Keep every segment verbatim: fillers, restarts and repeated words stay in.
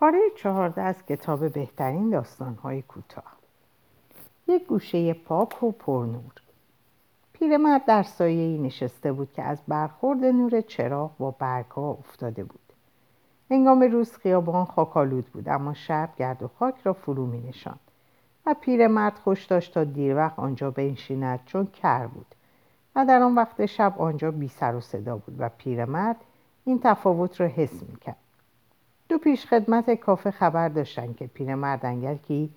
پاره چهارده از کتاب بهترین داستانهای کوتاه. یک گوشه پاک و پرنور. پیرمرد در سایه‌ای نشسته بود که از برخورد نور چراغ با برگ‌ها افتاده بود. هنگام روز خیابان خاک‌آلود بود، اما شب گرد و خاک را فرو می‌نشاند و پیرمرد خوش داشت تا دیر وقت آنجا بنشیند، چون کر بود و در آن وقت شب آنجا بی سر و صدا بود و پیرمرد این تفاوت را حس می‌کرد. دو پیشخدمت کافه خبر داشتند که پیرمرد انگلکی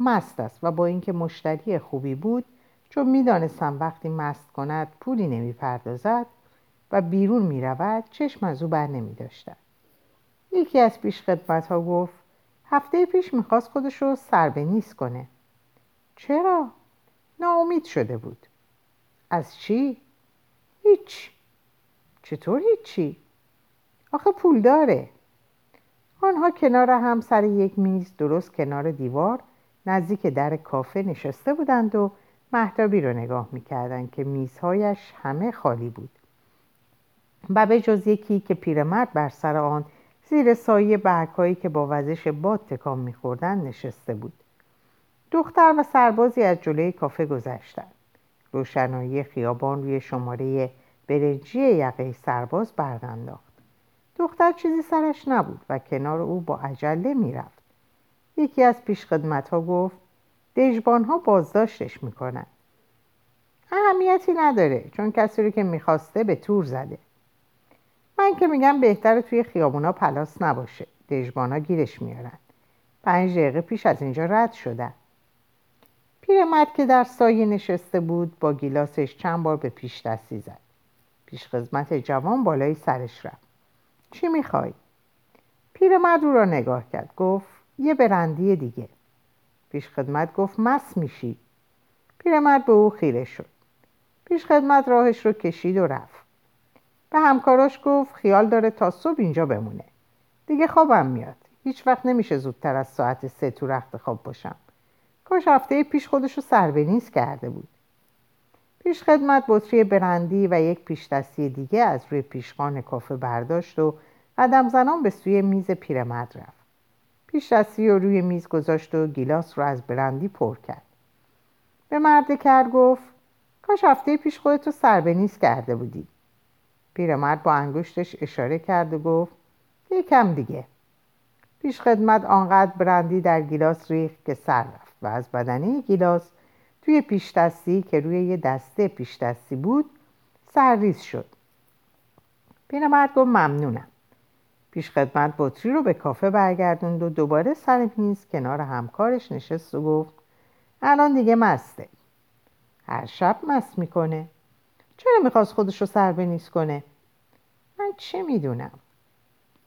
مست است و با اینکه مشتری خوبی بود، چون می‌دانستند وقتی مست کند پولی نمی‌پردازد و بیرون می‌رود، چشم از او بر نمی‌داشتند. یکی از پیشخدمت‌ها گفت هفته پیش می‌خواست خودش رو سر به نیست کنه. چرا؟ ناامید شده بود. از چی؟ هیچ. چطور هیچی؟ آخه پول داره. آنها کنار هم سر یک میز درست کنار دیوار نزدیک در کافه نشسته بودند و مهتابی رو نگاه می‌کردند که میزهایش همه خالی بود و به جز یکی که پیرمرد بر سر آن زیر سایه برگ‌هایی که با وزش باد تکان می‌خوردند نشسته بود. دختر و سربازی از جلوی کافه گذشتند. روشنایی خیابان روی شماره برنجی یقه سرباز برق انداخت. دختر چیزی سرش نبود و کنار او با عجله می‌رفت. یکی از پیشخدمت‌ها گفت دژبان‌ها بازداشتش می‌کنند. اهمیتی نداره، چون کسی رو که می‌خواسته به تور زده. من که میگم بهتره توی خیابونا پلاس نباشه، دژبان‌ها گیرش میارن. پنج دقیقه پیش از اینجا رد شدن. پیرمرد که در سایه نشسته بود با گیلاسش چند بار به پیش دستی زد. پیشخدمت جوان بالای سرش رفت. چی میخوای؟ پیرمرد او را نگاه کرد، گفت یه برندی دیگه. پیشخدمت گفت مست میشی. پیرمرد به او خیره شد. پیشخدمت راهش رو کشید و رفت. به همکاراش گفت خیال داره تا صبح اینجا بمونه. دیگه خوابم میاد. هیچ وقت نمیشه زودتر از ساعت سه تو رخت خواب باشم. کاش هفته پیش خودشو سر به نیز کرده بود. پیشخدمت بطری برندی و یک پیش دستی دیگه از روی پیشخوان کافه برداشت و قدم زنان به سوی میز پیرمرد رفت. پیش دستی رو روی میز گذاشت و گیلاس رو از برندی پر کرد. به مرد کرد گفت کاش هفته پیش خودتو سر به نیز کرده بودی. پیرمرد با انگشتش اشاره کرد و گفت یکم دیگه. پیشخدمت آنقدر برندی در گیلاس ریخت که سر رفت و از بدنه گیلاس توی پیش دستی که روی یه دسته پیش دستی بود سرریز شد. پیرمرد گفت ممنونم. پیشخدمت بطری رو به کافه برگردوند و دوباره سر میز کنار همکارش نشست و گفت الان دیگه مسته. هر شب مست میکنه. چرا میخواست خودشو سر به نیز کنه؟ من چه میدونم؟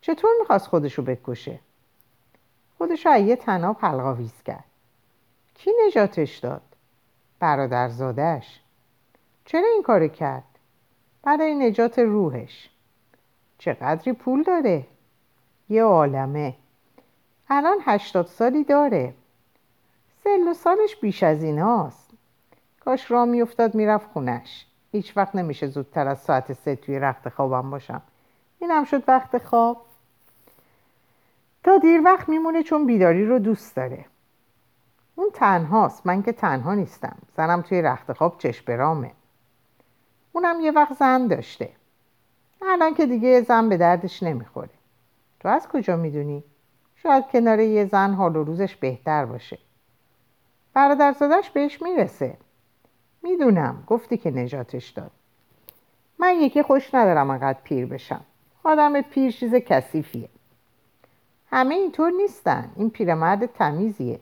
چطور میخواست خودشو بکشه؟ خودشو از یه طناب حلق‌آویز کرد. کی نجاتش داد؟ برادرزادش. چرا این کار کرد؟ برای نجات روحش. چقدری پول داره؟ یه عالمه. الان هشتاد سالی داره. سن و سالش بیش از این هاست. کاش راه میافتاد میرفت خونش. هیچ وقت نمیشه زودتر از ساعت سه توی رخت خوابم باشم. اینم شد وقت خواب. تا دیر وقت میمونه چون بیداری رو دوست داره. اون تنهاست، من که تنها نیستم. زنم توی رخت خواب چشم برامه. اونم یه وقت زن داشته. الان که دیگه زن به دردش نمیخوره. تو از کجا میدونی؟ شاید کنار یه زن حال و روزش بهتر باشه. برادرزادش بهش میرسه. میدونم، گفتی که نجاتش داد. من یکی خوش ندارم انقدر پیر بشم. آدم پیر چیز کثیفیه. همه اینطور نیستن. این پیرمرد تمیزیه.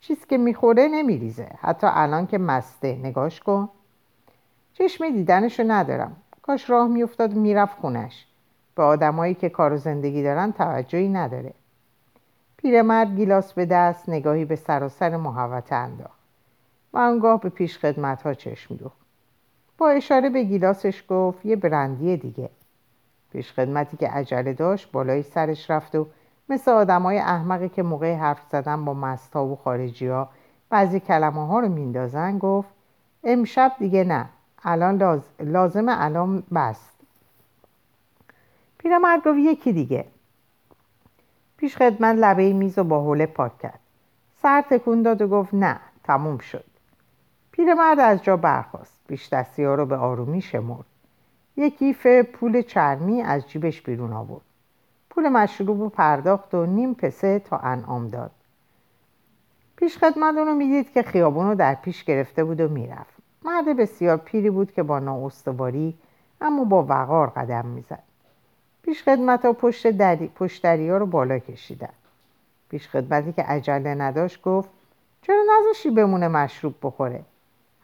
چیز که میخوره نمیریزه. حتی الان که مسته، نگاش کن. چشم دیدنشو ندارم. کاش راه میافتاد میرفت خونش. به آدمایی که کار و زندگی دارن توجهی نداره. پیرمرد گیلاس به دست نگاهی به سراسر محوطه انداخت و آنگاه به پیش خدمت‌ها چشم دوخت. با اشاره به گیلاسش گفت یه برندی دیگه. پیش خدمتی که عجله داشت بالای سرش رفت و مثل آدمای احمقی که موقع حرف زدن با مستا و خارجی‌ها بعضی کلمه‌ها رو میندازن گفت امشب دیگه نه. الان لاز... لازمه الان بس. پیرمرد گفت یکی دیگه. پیش خدمت لبه میز رو با حوله پاک کرد. سر تکون داد و گفت نه، تموم شد. پیرمرد از جا برخاست. پیش دستی‌ها رو به آرومی شمرد. یک کیف پول چرمی از جیبش بیرون آورد. پول مشروب رو پرداخت و نیم پسه تا انعام داد. پیش خدمت اون رو میدید که خیابون رو در پیش گرفته بود و میرفت. مرد بسیار پیری بود که با نااستواری اما با وقار قدم میزد. پیش خدمت ها پشت دری... پشتری ها رو بالا کشیدن. پیش خدمتی که عجله نداشت گفت چرا نذاشتی بمونه مشروب بخوره؟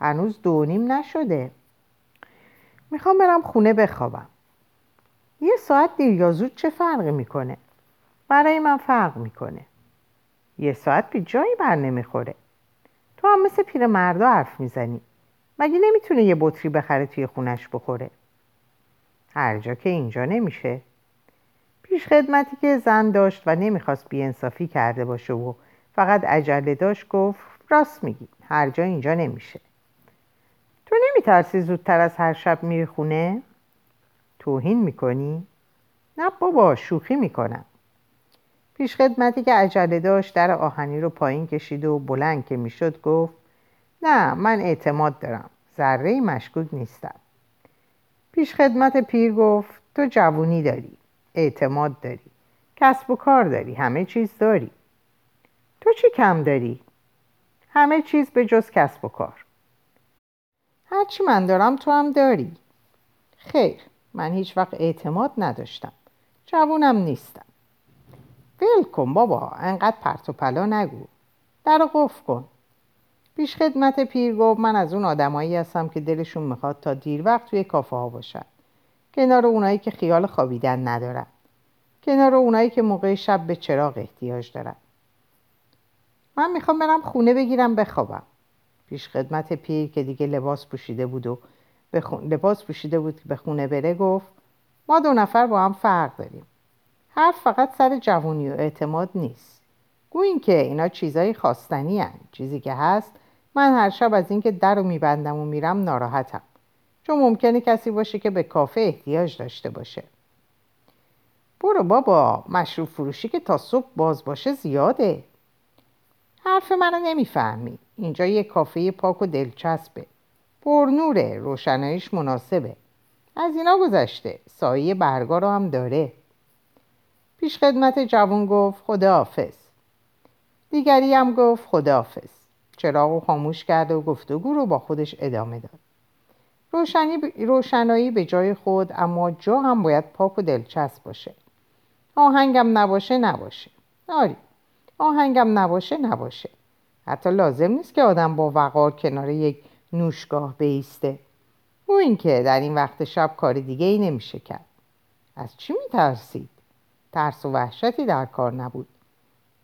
هنوز دو نیم نشده. میخوام برم خونه بخوابم. یه ساعت دیر یا زود چه فرقی میکنه؟ برای من فرق میکنه. یه ساعت بی جایی بر نمیخوره. تو هم مثل پیر مردا حرف میزنی. مگه نمیتونه یه بطری بخره توی خونش بخوره؟ هر جا که اینجا نمیشه. پیش خدمتی که زن داشت و نمیخواست بی‌انصافی کرده باشه و فقط عجله داشت گفت راست میگی، هر جا اینجا نمیشه. تو نمیترسی زودتر از هر شب میری خونه؟ توهین میکنی؟ نه بابا، شوخی میکنم. پیش خدمتی که عجله داشت در آهنی رو پایین کشید و بلند که میشد گفت نه، من اعتماد دارم، ذره‌ای مشکوک نیستم. پیش خدمت پیر گفت تو جوونی داری، اعتماد داری، کسب و کار داری، همه چیز داری. تو چی کم داری؟ همه چیز به جز کسب و کار. هر چی من دارم تو هم داری. خیر، من هیچ وقت اعتماد نداشتم، جوونم نیستم. ول کن بابا، انقدر پرت و پلا نگو، در قفل کن. پیش خدمت پیر گفت من از اون آدمایی هستم که دلشون میخواد تا دیر وقت توی کافه ها باشن، کنار اونایی که خیال خوابیدن ندارن، کنار اونایی که موقع شب به چراغ احتیاج دارن. من میخوام برم خونه بگیرم بخوابم. پیش خدمت پیر که دیگه لباس پوشیده بود و به خون... لباس پوشیده بود به خونه بره گفت ما دو نفر با هم فرق داریم. حرف فقط سر جوونی و اعتماد نیست. گویین که اینا چیزای خواستنی هن. چیزی که هست من هر شب از اینکه در رو میبندم و میرم ناراحتم، چون ممکنه کسی باشه که به کافه احتیاج داشته باشه. برو بابا، مشروب فروشی که تا صبح باز باشه زیاده. حرف منو نمیفهمی. اینجا یه کافه پاک و دلچسبه، پرنوره، روشنایش مناسبه، از اینا گذشته، سایه برگا رو هم داره. پیش خدمت جوان گفت خداحافظ. دیگری هم گفت خداحافظ. چراغ رو خاموش کرد و گفتگو رو با خودش ادامه داد. روشنی ب... روشنایی به جای خود، اما جا هم باید پاک و دلچسب باشه. آهنگم نباشه نباشه. آری، آهنگم نباشه نباشه. حتی لازم نیست که آدم با وقار کنار یک نوشگاه بیسته. و این که در این وقت شب کار دیگه ای نمیشه کرد. از چی میترسید؟ ترس و وحشتی در کار نبود.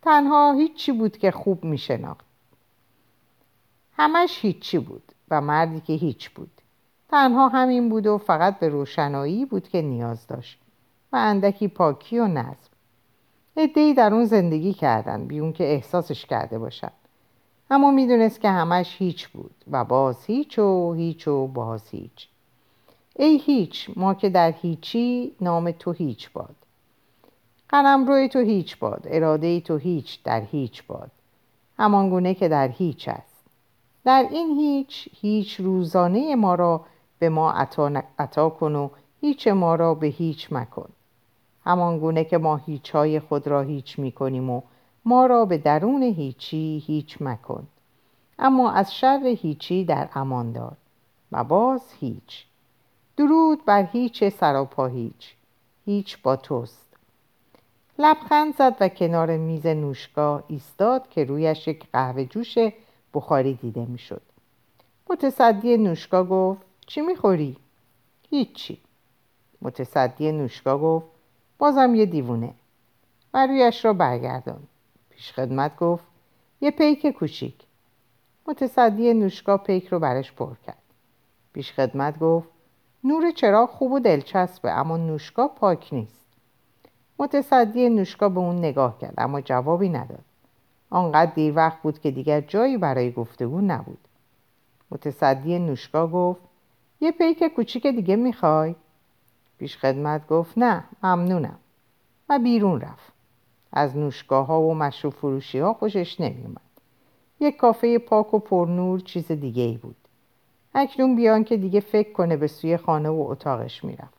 تنها هیچی بود که خوب میشناخت. همش هیچی بود و مردی که هیچ بود. تنها همین بود و فقط به روشنایی بود که نیاز داشت و اندکی پاکی و نظم. عده‌ای در اون زندگی کردن بیون که احساسش کرده باشد، اما میدونست که همش هیچ بود و باز هیچ و هیچ و باز هیچ. ای هیچ، ما که در هیچی، نام تو هیچ باد، قلمروی تو هیچ باد، اراده تو هیچ در هیچ باد، همان گونه که در هیچ است. در این هیچ، هیچ روزانه ما را به ما عطا, ن... عطا کن و هیچ ما را به هیچ مکن. همان گونه که ما هیچهای خود را هیچ می کنیم و ما را به درون هیچی هیچ مکن. اما از شر هیچی در امان دار. و باز هیچ. درود بر هیچ سراپا هیچ. هیچ با توست. لبخند زد و کنار میز نوشگاه ایستاد که رویش یک قهوه جوش بخاری دیده می شد. متصدی نوشگاه گفت چی می خوری؟ هیچی. متصدی نوشگاه گفت بازم یه دیوونه. و رویش را برگردان. پیش خدمت گفت یه پیک کوچیک. متصدی نوشگاه پیک رو برش پر کرد. پیش خدمت گفت نور چراغ خوب و دلچسبه، اما نوشگاه پاک نیست. متصدی نوشگاه به اون نگاه کرد اما جوابی نداد. آنقدر دیر وقت بود که دیگر جایی برای گفتگو نبود. متصدی نوشگاه گفت یه پیک کوچیک دیگه میخوای؟ پیش خدمت گفت نه ممنونم و بیرون رفت. از نوشگاه ها و مشروب فروشی ها خوشش نمی اومد. یک کافه پاک و پرنور چیز دیگه ای بود. اکنون بیان که دیگه فکر کنه به سوی خانه و اتاقش می رفت.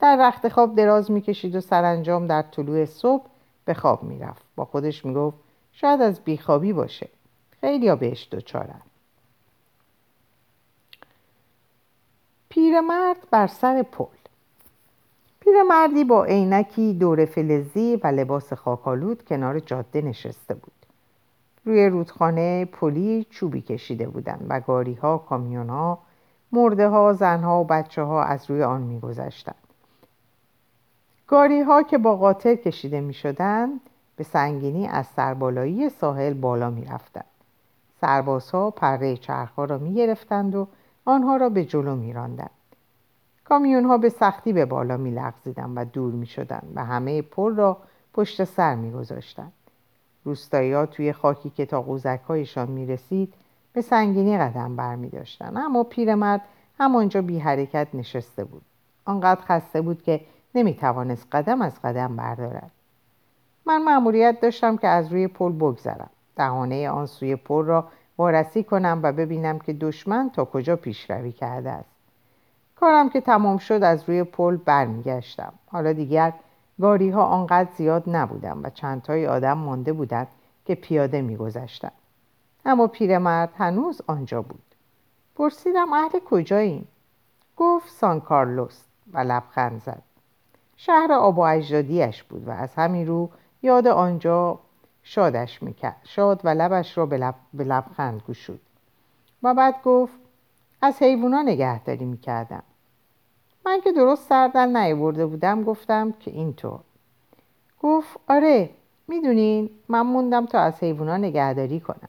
در رخت خواب دراز می کشید و سرانجام در طلوع صبح به خواب می رفت. با خودش می گفت شاید از بیخوابی باشه. خیلی ها بهش دوچارن. پیرمرد بر سر پل. پیرمردی با عینکی دور فلزی و لباس خاک‌آلود کنار جاده نشسته بود. روی رودخانه پلی چوبی کشیده بودند و گاری‌ها، کامیون‌ها، مرده‌ها، زن‌ها و بچه‌ها از روی آن می‌گذشتند. گاری‌ها که با قاطر کشیده می‌شدند، به سنگینی از سربالایی ساحل بالا می‌رفتند. سربازها پره چرخ‌ها را می‌گرفتند و آنها را به جلو می‌راندند. کامیون‌ها به سختی به بالا می‌لغزیدند و دور می‌شدند و همه پل را پشت سر می‌گذاشتند. روستایی‌ها توی خاکی که تا قوزک‌هایشان می‌رسید به سنگینی قدم برمی‌داشتند، اما پیرمرد همانجا بی حرکت نشسته بود. آنقدر خسته بود که نمی‌توانست قدم از قدم بردارد. من مأموریت داشتم که از روی پل بگذرم، دهانه آن سوی پل را وارسی کنم و ببینم که دشمن تا کجا پیشروی کرده است. کارم که تمام شد از روی پل برمیگشتم. حالا دیگر گاری ها آنقدر زیاد نبودند و چند تای آدم مانده بودند که پیاده میگذشتند. اما پیرمرد هنوز آنجا بود. پرسیدم اهل کجاییم؟ گفت سان کارلوس و لبخند زد. شهر آب و اجدادیش بود و از همین رو یاد آنجا شادش میکرد. شاد و لبش را به, لب... به لبخند گشود و بعد گفت از حیوونا نگهداری میکردم. من که درست سردل نیاورده بودم گفتم که اینطور. گفت آره میدونین من موندم تا از حیوونا نگهداری کنم.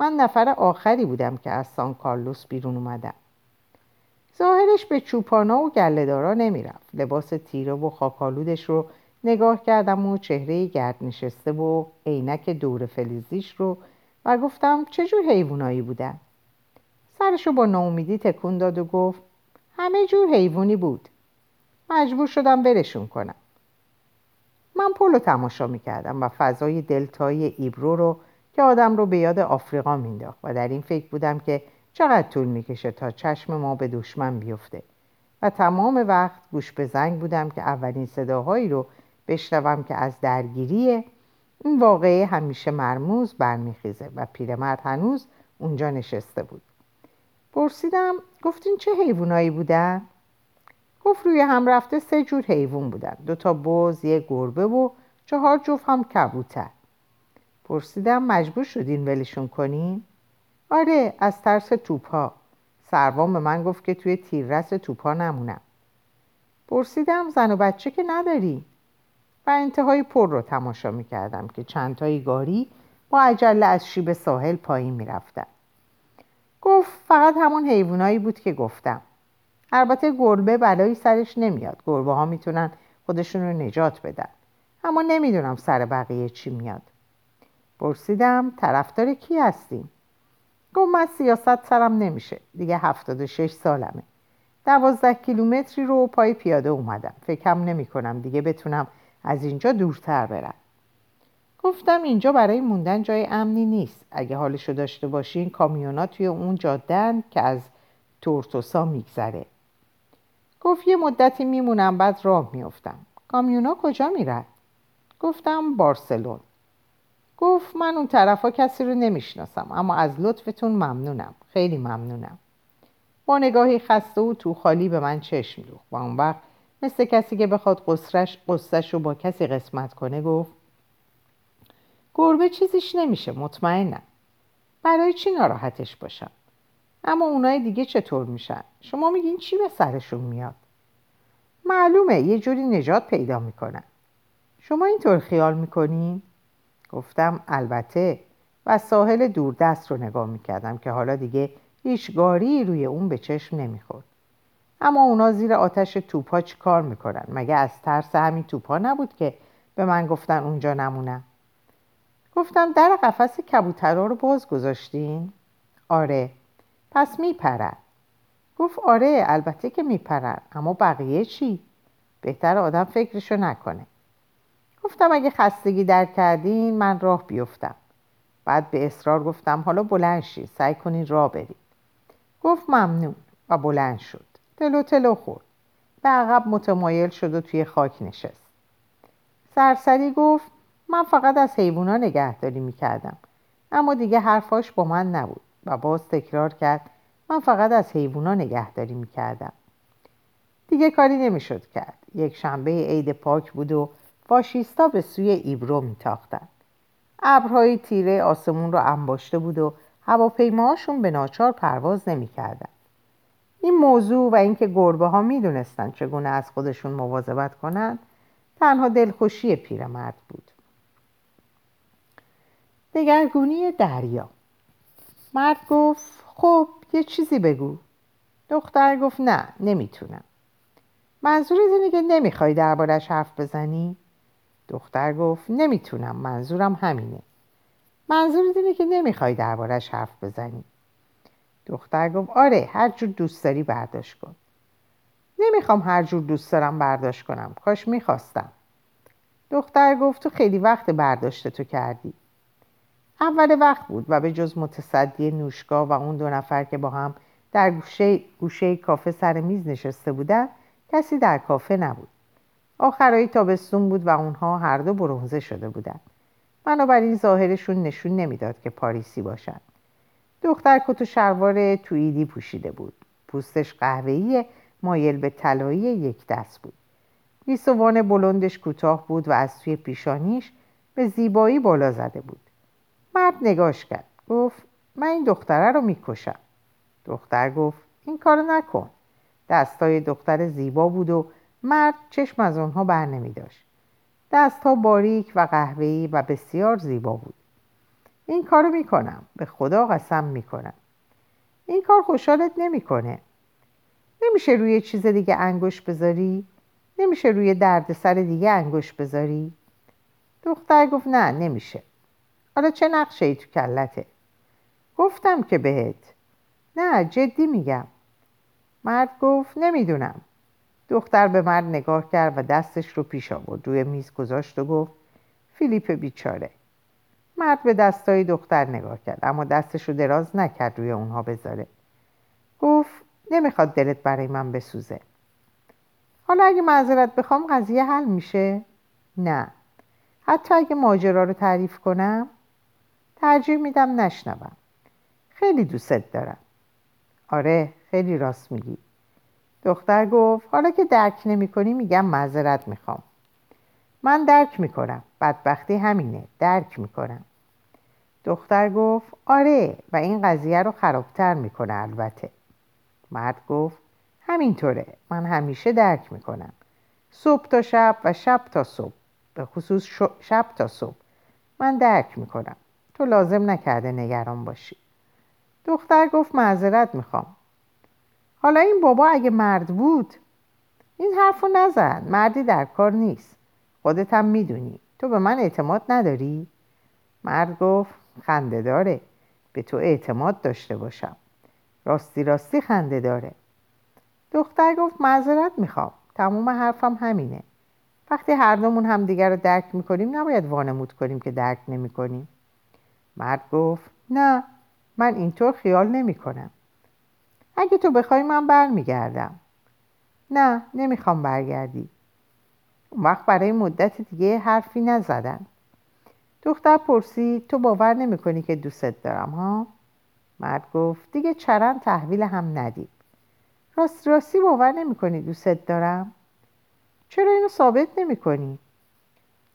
من نفر آخری بودم که از سان کارلوس بیرون اومدم. ظاهرش به چوپانا و گله‌دارا نمیرفت. لباس تیره و خاک‌آلودش رو نگاه کردم و چهره گرد نشسته و عینک دور فلزیش رو و گفتم چجور حیوانایی بودن؟ سرشو با ناامیدی تکون داد و گفت همه جور حیوانی بود. مجبور شدم برشون کنم. من پولو تماشا میکردم و فضای دلتای ایبرو رو که آدم رو به یاد آفریقا مینداخت و در این فکر بودم که چقدر طول میکشه تا چشم ما به دشمن بیفته و تمام وقت گوش به زنگ بودم که اولین صداهایی رو بشنوم که از درگیری این واقعه همیشه مرموز برمیخیزه و پیرمرد هنوز اونجا نشسته بود. پرسیدم گفتین چه حیوانایی بودن؟ گفت روی هم رفته سه جور حیوان بودن، دو تا بز، یک گربه و چهار جفت هم کبوتر. پرسیدم مجبور شدین ولشون کنین؟ آره از ترس توپ‌ها. سروان به من گفت که توی تیررس توپ‌ها نمونم. پرسیدم زن و بچه که نداری؟ و انتهای پر رو تماشا میکردم که چند تایی گاری با عجله از شیب ساحل پایین میرفتن. گفت فقط همون حیوانایی بود که گفتم. البته گربه بلایی سرش نمیاد. گربه ها میتونن خودشون رو نجات بدن. اما نمیدونم سر بقیه چی میاد. پرسیدم طرفدار کی هستیم؟ گفت من سیاست سرم نمیشه. دیگه هفتاد و شش سالمه. دوازده کیلومتری رو پای پیاده اومدم. فکرم نمی کنم دیگه بتونم از اینجا دورتر برم. گفتم اینجا برای موندن جای امنی نیست. اگه حالشو داشته باشین کامیونا توی اون جاده‌اند که از تورتوسا میگذره. گفت یه مدتی میمونم بعد راه میافتم. کامیونا کجا میرن؟ گفتم بارسلون. گفت من اون طرفا کسی رو نمیشناسم اما از لطفتون ممنونم. خیلی ممنونم. با نگاهی خسته و تو خالی به من چشم دوخت و اون وقت مثل کسی که بخواد قصرش قصه‌ش رو با کسی قسمت کنه گفت گربه چیزیش نمیشه مطمئنم. برای چی ناراحتش باشم؟ اما اونای دیگه چطور میشن؟ شما میگین چی به سرشون میاد؟ معلومه یه جوری نجات پیدا میکنن. شما اینطور خیال میکنین؟ گفتم البته و ساحل دوردست رو نگاه میکردم که حالا دیگه هیچ گاری روی اون به چشم نمیخورد. اما اونا زیر آتش توپا چی کار میکنن؟ مگه از ترس همین توپا نبود که به من گفتن اونجا نمونم؟ گفتم در قفس کبوترها رو باز گذاشتین؟ آره. پس میپرن؟ گفت آره البته که میپرن. اما بقیه چی؟ بهتر آدم فکرشو نکنه. گفتم اگه خستگی در کردین من راه بیفتم. بعد به اصرار گفتم حالا بلند شید، سعی کنین راه برید. گفت ممنون و بلند شد. تلو تلو خورد. به عقب متمایل شد و توی خاک نشست. سرسری گفت من فقط از حیوونا نگهداری میکردم. اما دیگه حرفاش با من نبود و باز تکرار کرد من فقط از حیوونا نگهداری میکردم. دیگه کاری نمیشد کرد. یک شنبه عید پاک بود و فاشیستا به سوی ایبرو میتاختند. ابرهای تیره آسمون رو انباشته بود و هواپیماهاشون به ناچار پرواز نمیکردند. این موضوع و اینکه گربه ها میدونستن چگونه از خودشون مواظبت کنند تنها دلخوشی پیرمرد بود. دگرگونی دریا. مرد گفت خب یه چیزی بگو. دختر گفت نه نمیتونم. منظور اینه که نمیخوای دربارش حرف بزنی؟ دختر گفت نمیتونم، منظورم همینه. منظور اینه که نمیخوای دربارش حرف بزنی. دختر گفت آره، هر جور دوست داری برداشت کن. نمیخوام هر جور دوست دارم برداشت کنم، کاش میخواستم. دختر گفت تو خیلی وقت برداشت تو کردی. اول وقت بود و به جز متصدی نوشگاه و اون دو نفر که با هم در گوشه گوشه کافه سر میز نشسته بودن کسی در کافه نبود. آخرای تابستون بود و اونها هر دو برنزه شده بودن. بنابراین ظاهرشون نشون نمیداد که پاریسی باشن. دختر کت و شلوار توییدی پوشیده بود. پوستش قهوه‌ای مایل به طلایی یک دست بود. گیسوان بلندش کوتاه بود و از توی پیشانیش به زیبایی بالا زده بود. مرد نگاش کرد. گفت من این دختره رو میکشم. دختر گفت این کارو نکن. دستای دختر زیبا بود و مرد چشم از اونها بر نمی داشت. دستها باریک و قهوه‌ای و بسیار زیبا بود. این کارو میکنم، به خدا قسم میکنم. این کار خوشحالت نمیکنه. نمیشه روی چیز دیگه انگوش بذاری؟ نمیشه روی دردسر دیگه انگوش بذاری؟ دختر گفت نه نمیشه. حالا چه نقشه‌ای تو کلته؟ گفتم که بهت. نه جدی میگم. مرد گفت نمیدونم. دختر به مرد نگاه کرد و دستش رو پیش آورد. روی میز گذاشت و گفت فیلیپ بیچاره. مرد به دستای دختر نگاه کرد اما دستش رو دراز نکرد روی اونها بذاره. گفت نمیخواد دلت برای من بسوزه. حالا اگه معذرت بخوام قضیه حل میشه؟ نه. حتی اگه ماجرا رو تعریف کنم؟ ترجیح میدم نشنوم. خیلی دوستت دارم. آره خیلی راست میگی. دختر گفت حالا که درک نمی کنی میگم معذرت میخوام. من درک میکنم. بدبختی همینه، درک میکنم. دختر گفت آره و این قضیه رو خرابتر میکنه البته. مرد گفت همینطوره، من همیشه درک میکنم. صبح تا شب و شب تا صبح، به خصوص شب تا صبح من درک میکنم. تو لازم نکرده نگران باشی. دختر گفت معذرت میخوام. حالا این بابا اگه مرد بود این حرفو نزد. مردی در کار نیست، خودت هم میدونی. تو به من اعتماد نداری؟ مرد گفت خنده داره به تو اعتماد داشته باشم. راستی راستی خنده داره. دختر گفت معذرت میخوام. تمام حرفم همینه. وقتی هر دومون هم دیگر رو درک میکنیم نباید وانمود کنیم که درک نمیکنیم. مرد گفت نه من اینطور خیال نمیکنم. اگه تو بخوای من برمیگردم. نه نمیخوام برگردی. اون وقت برای مدت دیگه حرفی نزدن. دختر پرسید تو باور نمی کنی که دوستت دارم ها؟ مرد گفت دیگه چرند تحویل هم ندید. راست راستی باور نمی کنی دوستت دارم؟ چرا اینو ثابت نمی کنی؟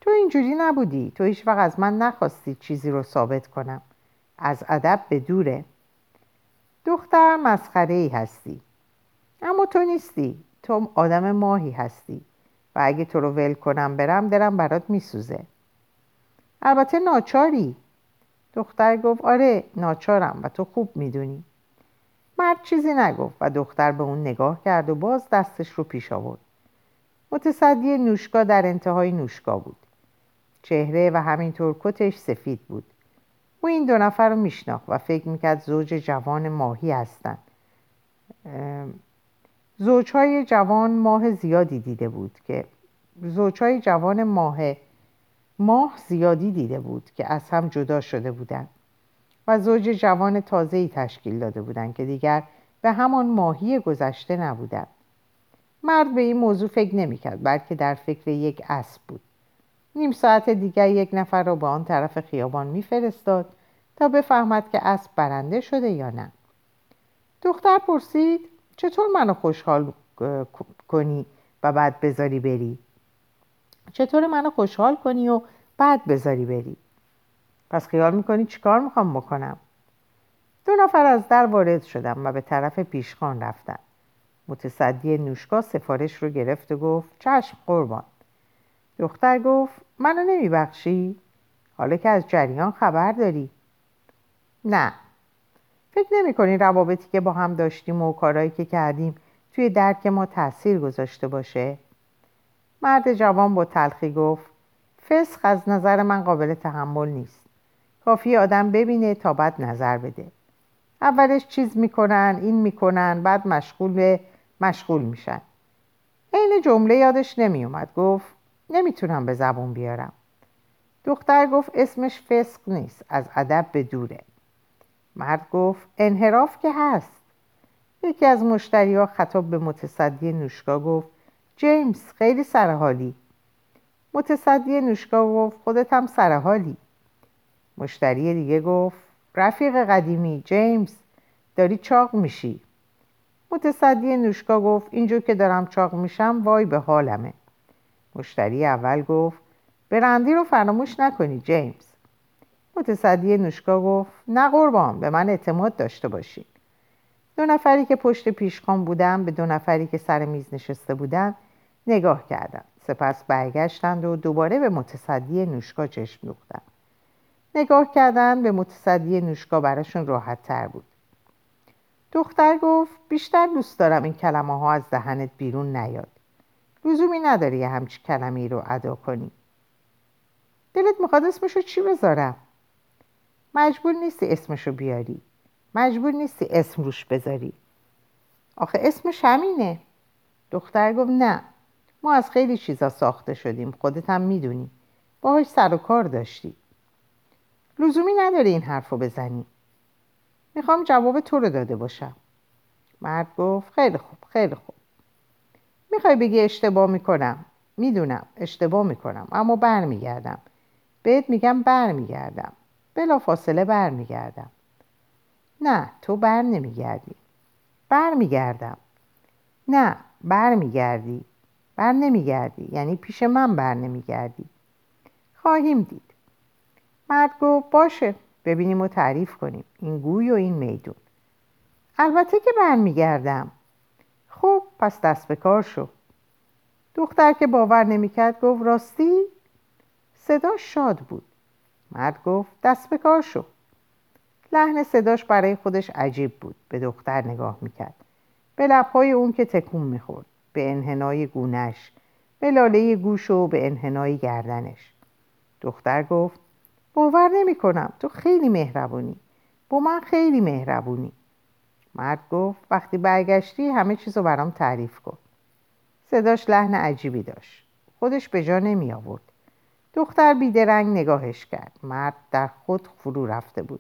تو اینجوری نبودی. تو هیچ وقت از من نخواستی چیزی رو ثابت کنم. از ادب به دوره. دختر مسخره‌ای هستی. اما تو نیستی. تو آدم ماهی هستی و اگه تو رو ول کنم برم درم برات میسوزه. البته ناچاری. دختر گفت آره ناچارم و تو خوب میدونی. مرد چیزی نگفت و دختر به اون نگاه کرد و باز دستش رو پیش آورد. متصدی نوشگاه در انتهای نوشگاه بود. چهره و همینطور کتش سفید بود. او این دو نفر رو میشناخت و فکر میکرد زوج جوان ماهی هستند. زوجهای جوان ماه زیادی دیده بود که زوجهای جوان ماه ماه زیادی دیده بود که از هم جدا شده بودند و زوج جوان تازه‌ای تشکیل داده بودند که دیگر به همان ماهی گذشته نبودند. مرد به این موضوع فکر نمی‌کرد، بلکه در فکر یک اسب بود. نیم ساعت دیگر یک نفر را به آن طرف خیابان می‌فرستاد تا بفهمد که اسب برنده شده یا نه. دختر پرسید: چطور منو خوشحال کنی و بعد بذاری بری؟ چطور منو خوشحال کنی و بعد بذاری بری؟ پس خیال میکنی چیکار میخوام بکنم؟ دو نفر از در وارد شدن و به طرف پیشخوان رفتن. متصدی نوشگاه سفارش رو گرفت و گفت: چشم قربان. دختر گفت: منو نمیبخشی؟ حالا که از جریان خبر داری؟ نه. فکر نمی کنی روابطی که با هم داشتیم و کارهایی که کردیم توی درک ما تأثیر گذاشته باشه؟ مرد جوان با تلخی گفت: فسخ از نظر من قابل تحمل نیست. کافیه آدم ببینه تا بعد نظر بده. اولش چیز میکنن، این میکنن، بعد مشغول به مشغول میشن. این جمله یادش نمیومد، گفت: نمیتونم به زبون بیارم. دختر گفت: اسمش فسق نیست، از ادب به دوره. مرد گفت: انحراف که هست. یکی از مشتری‌ها خطاب به متصدی نوشگاه گفت: جیمز خیلی سرحالی. متصدی نوشگاه گفت: خودت هم سرحالی. مشتری دیگه گفت: رفیق قدیمی جیمز، داری چاق میشی. متصدی نوشگاه گفت: اینجور که دارم چاق میشم وای به حالمه. مشتری اول گفت: برندی رو فراموش نکنی جیمز. متصدی نوشگاه گفت: نه قربان، به من اعتماد داشته باشی. دو نفری که پشت پیشخوان بودن به دو نفری که سر میز نشسته بودن نگاه کردند. سپس برگشتند و دوباره به متصدی نوشگاه چشم دوختند. نگاه کردن به متصدی نوشگاه براشون راحت تر بود. دختر گفت: بیشتر دوست دارم این کلمه ها از دهنت بیرون نیاد. لزومی نداری همچی کلمه‌ای رو ادا کنی. دلت میخواد اسمشو چی بذارم؟ مجبور نیستی اسمشو بیاری. مجبور نیستی اسم روش بذاری. آخه اسمش همینه. دختر گفت: نه، ما از خیلی چیزا ساخته شدیم، خودت هم میدونی. باهاش سر و کار داشتی. لزومی نداره این حرفو بزنی. میخوام جواب تو رو داده باشم. مرد گفت: خیلی خوب، خیلی خوب. میخوای بگی اشتباه میکنم؟ میدونم اشتباه میکنم، اما برمیگردم. بهت میگم برمیگردم. بلا فاصله برمیگردم. نه، تو بر نمیگردی. برمیگردم. نه، برمیگردی. بر نمیگردی، یعنی پیش من بر نمیگردی. خواهیم دید. مرد گفت: باشه، ببینیم و تعریف کنیم. این گوی و این میدون. البته که برمیگردم. خب، پس دست به کار شو. دختر که باور نمیکرد گفت: راستی؟ صدا شاد بود. مرد گفت: دست به کار شو. لحن صداش برای خودش عجیب بود. به دختر نگاه میکرد، به لبهای اون که تکون میخورد، به انحنای گونهش، به لاله گوش و به انحنای گردنش. دختر گفت: باور نمی کنم، تو خیلی مهربونی. با من خیلی مهربونی. مرد گفت: وقتی برگشتی همه چیزو برام تعریف کن. صداش لحن عجیبی داشت. خودش به جا نمی آورد. دختر بیدرنگ نگاهش کرد. مرد در خود فرو رفته بود.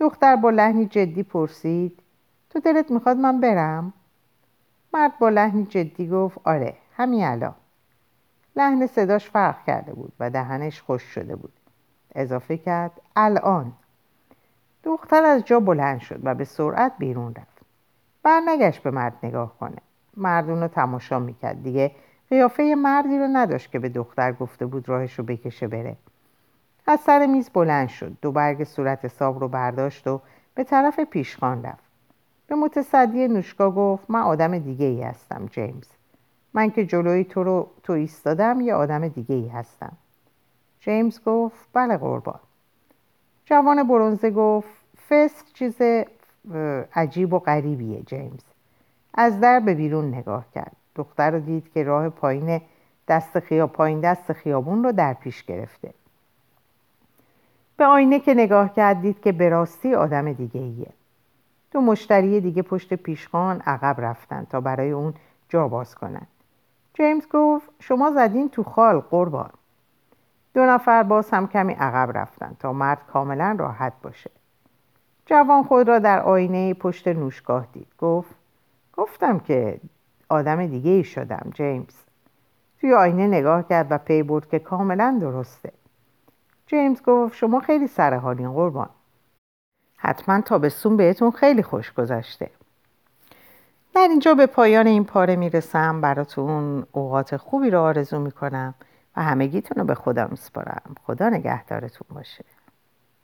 دختر با لحنی جدی پرسید: تو دلت میخواد من برم؟ مرد با لحنی جدی گفت: آره، همین الان. لحن صداش فرق کرده بود و دهنش خشک شده بود. اضافه کرد: الان. دختر از جا بلند شد و به سرعت بیرون رفت. برنگشت به مرد نگاه کنه. مرد اون رو تماشا میکرد. دیگه قیافه مردی رو نداشت که به دختر گفته بود راهش رو بکشه بره. از سر میز بلند شد. دو برگ صورت حساب رو برداشت و به طرف پیشخوان رفت. به متصدی نوشگاه گفت: من آدم دیگه ای هستم جیمز. من که جلوی تو رو تو ایستادم یه آدم دیگه ای هستم. جیمز گفت: بله قربان. جوان برنزه گفت: فسق چیز عجیب و غریبیه جیمز. از در به بیرون نگاه کرد. دختر رو دید که راه پایین دست خیاب پایین دست خیابون رو در پیش گرفته. به آینه که نگاه کرد دید که به راستی آدم دیگه ایه. دو مشتری دیگه پشت پیشخوان عقب رفتن تا برای اون جا باز کنن. جیمز گفت: شما زدین تو خال قربان. دو نفر باز هم کمی عقب رفتند تا مرد کاملا راحت باشه. جوان خود را در آینه پشت نوشگاه دید. گفت گفتم که آدم دیگه ای شدم جیمز. توی آینه نگاه کرد و پی برد که کاملا درسته. جیمز گفت شما خیلی سرحالین قربان. حتما تابستون بهتون خیلی خوش گذشته. در اینجا به پایان این پاره میرسم. براتون اوقات خوبی رو آرزو میکنم و همگیتون رو به خدا میسپارم. خدا نگهدارتون باشه.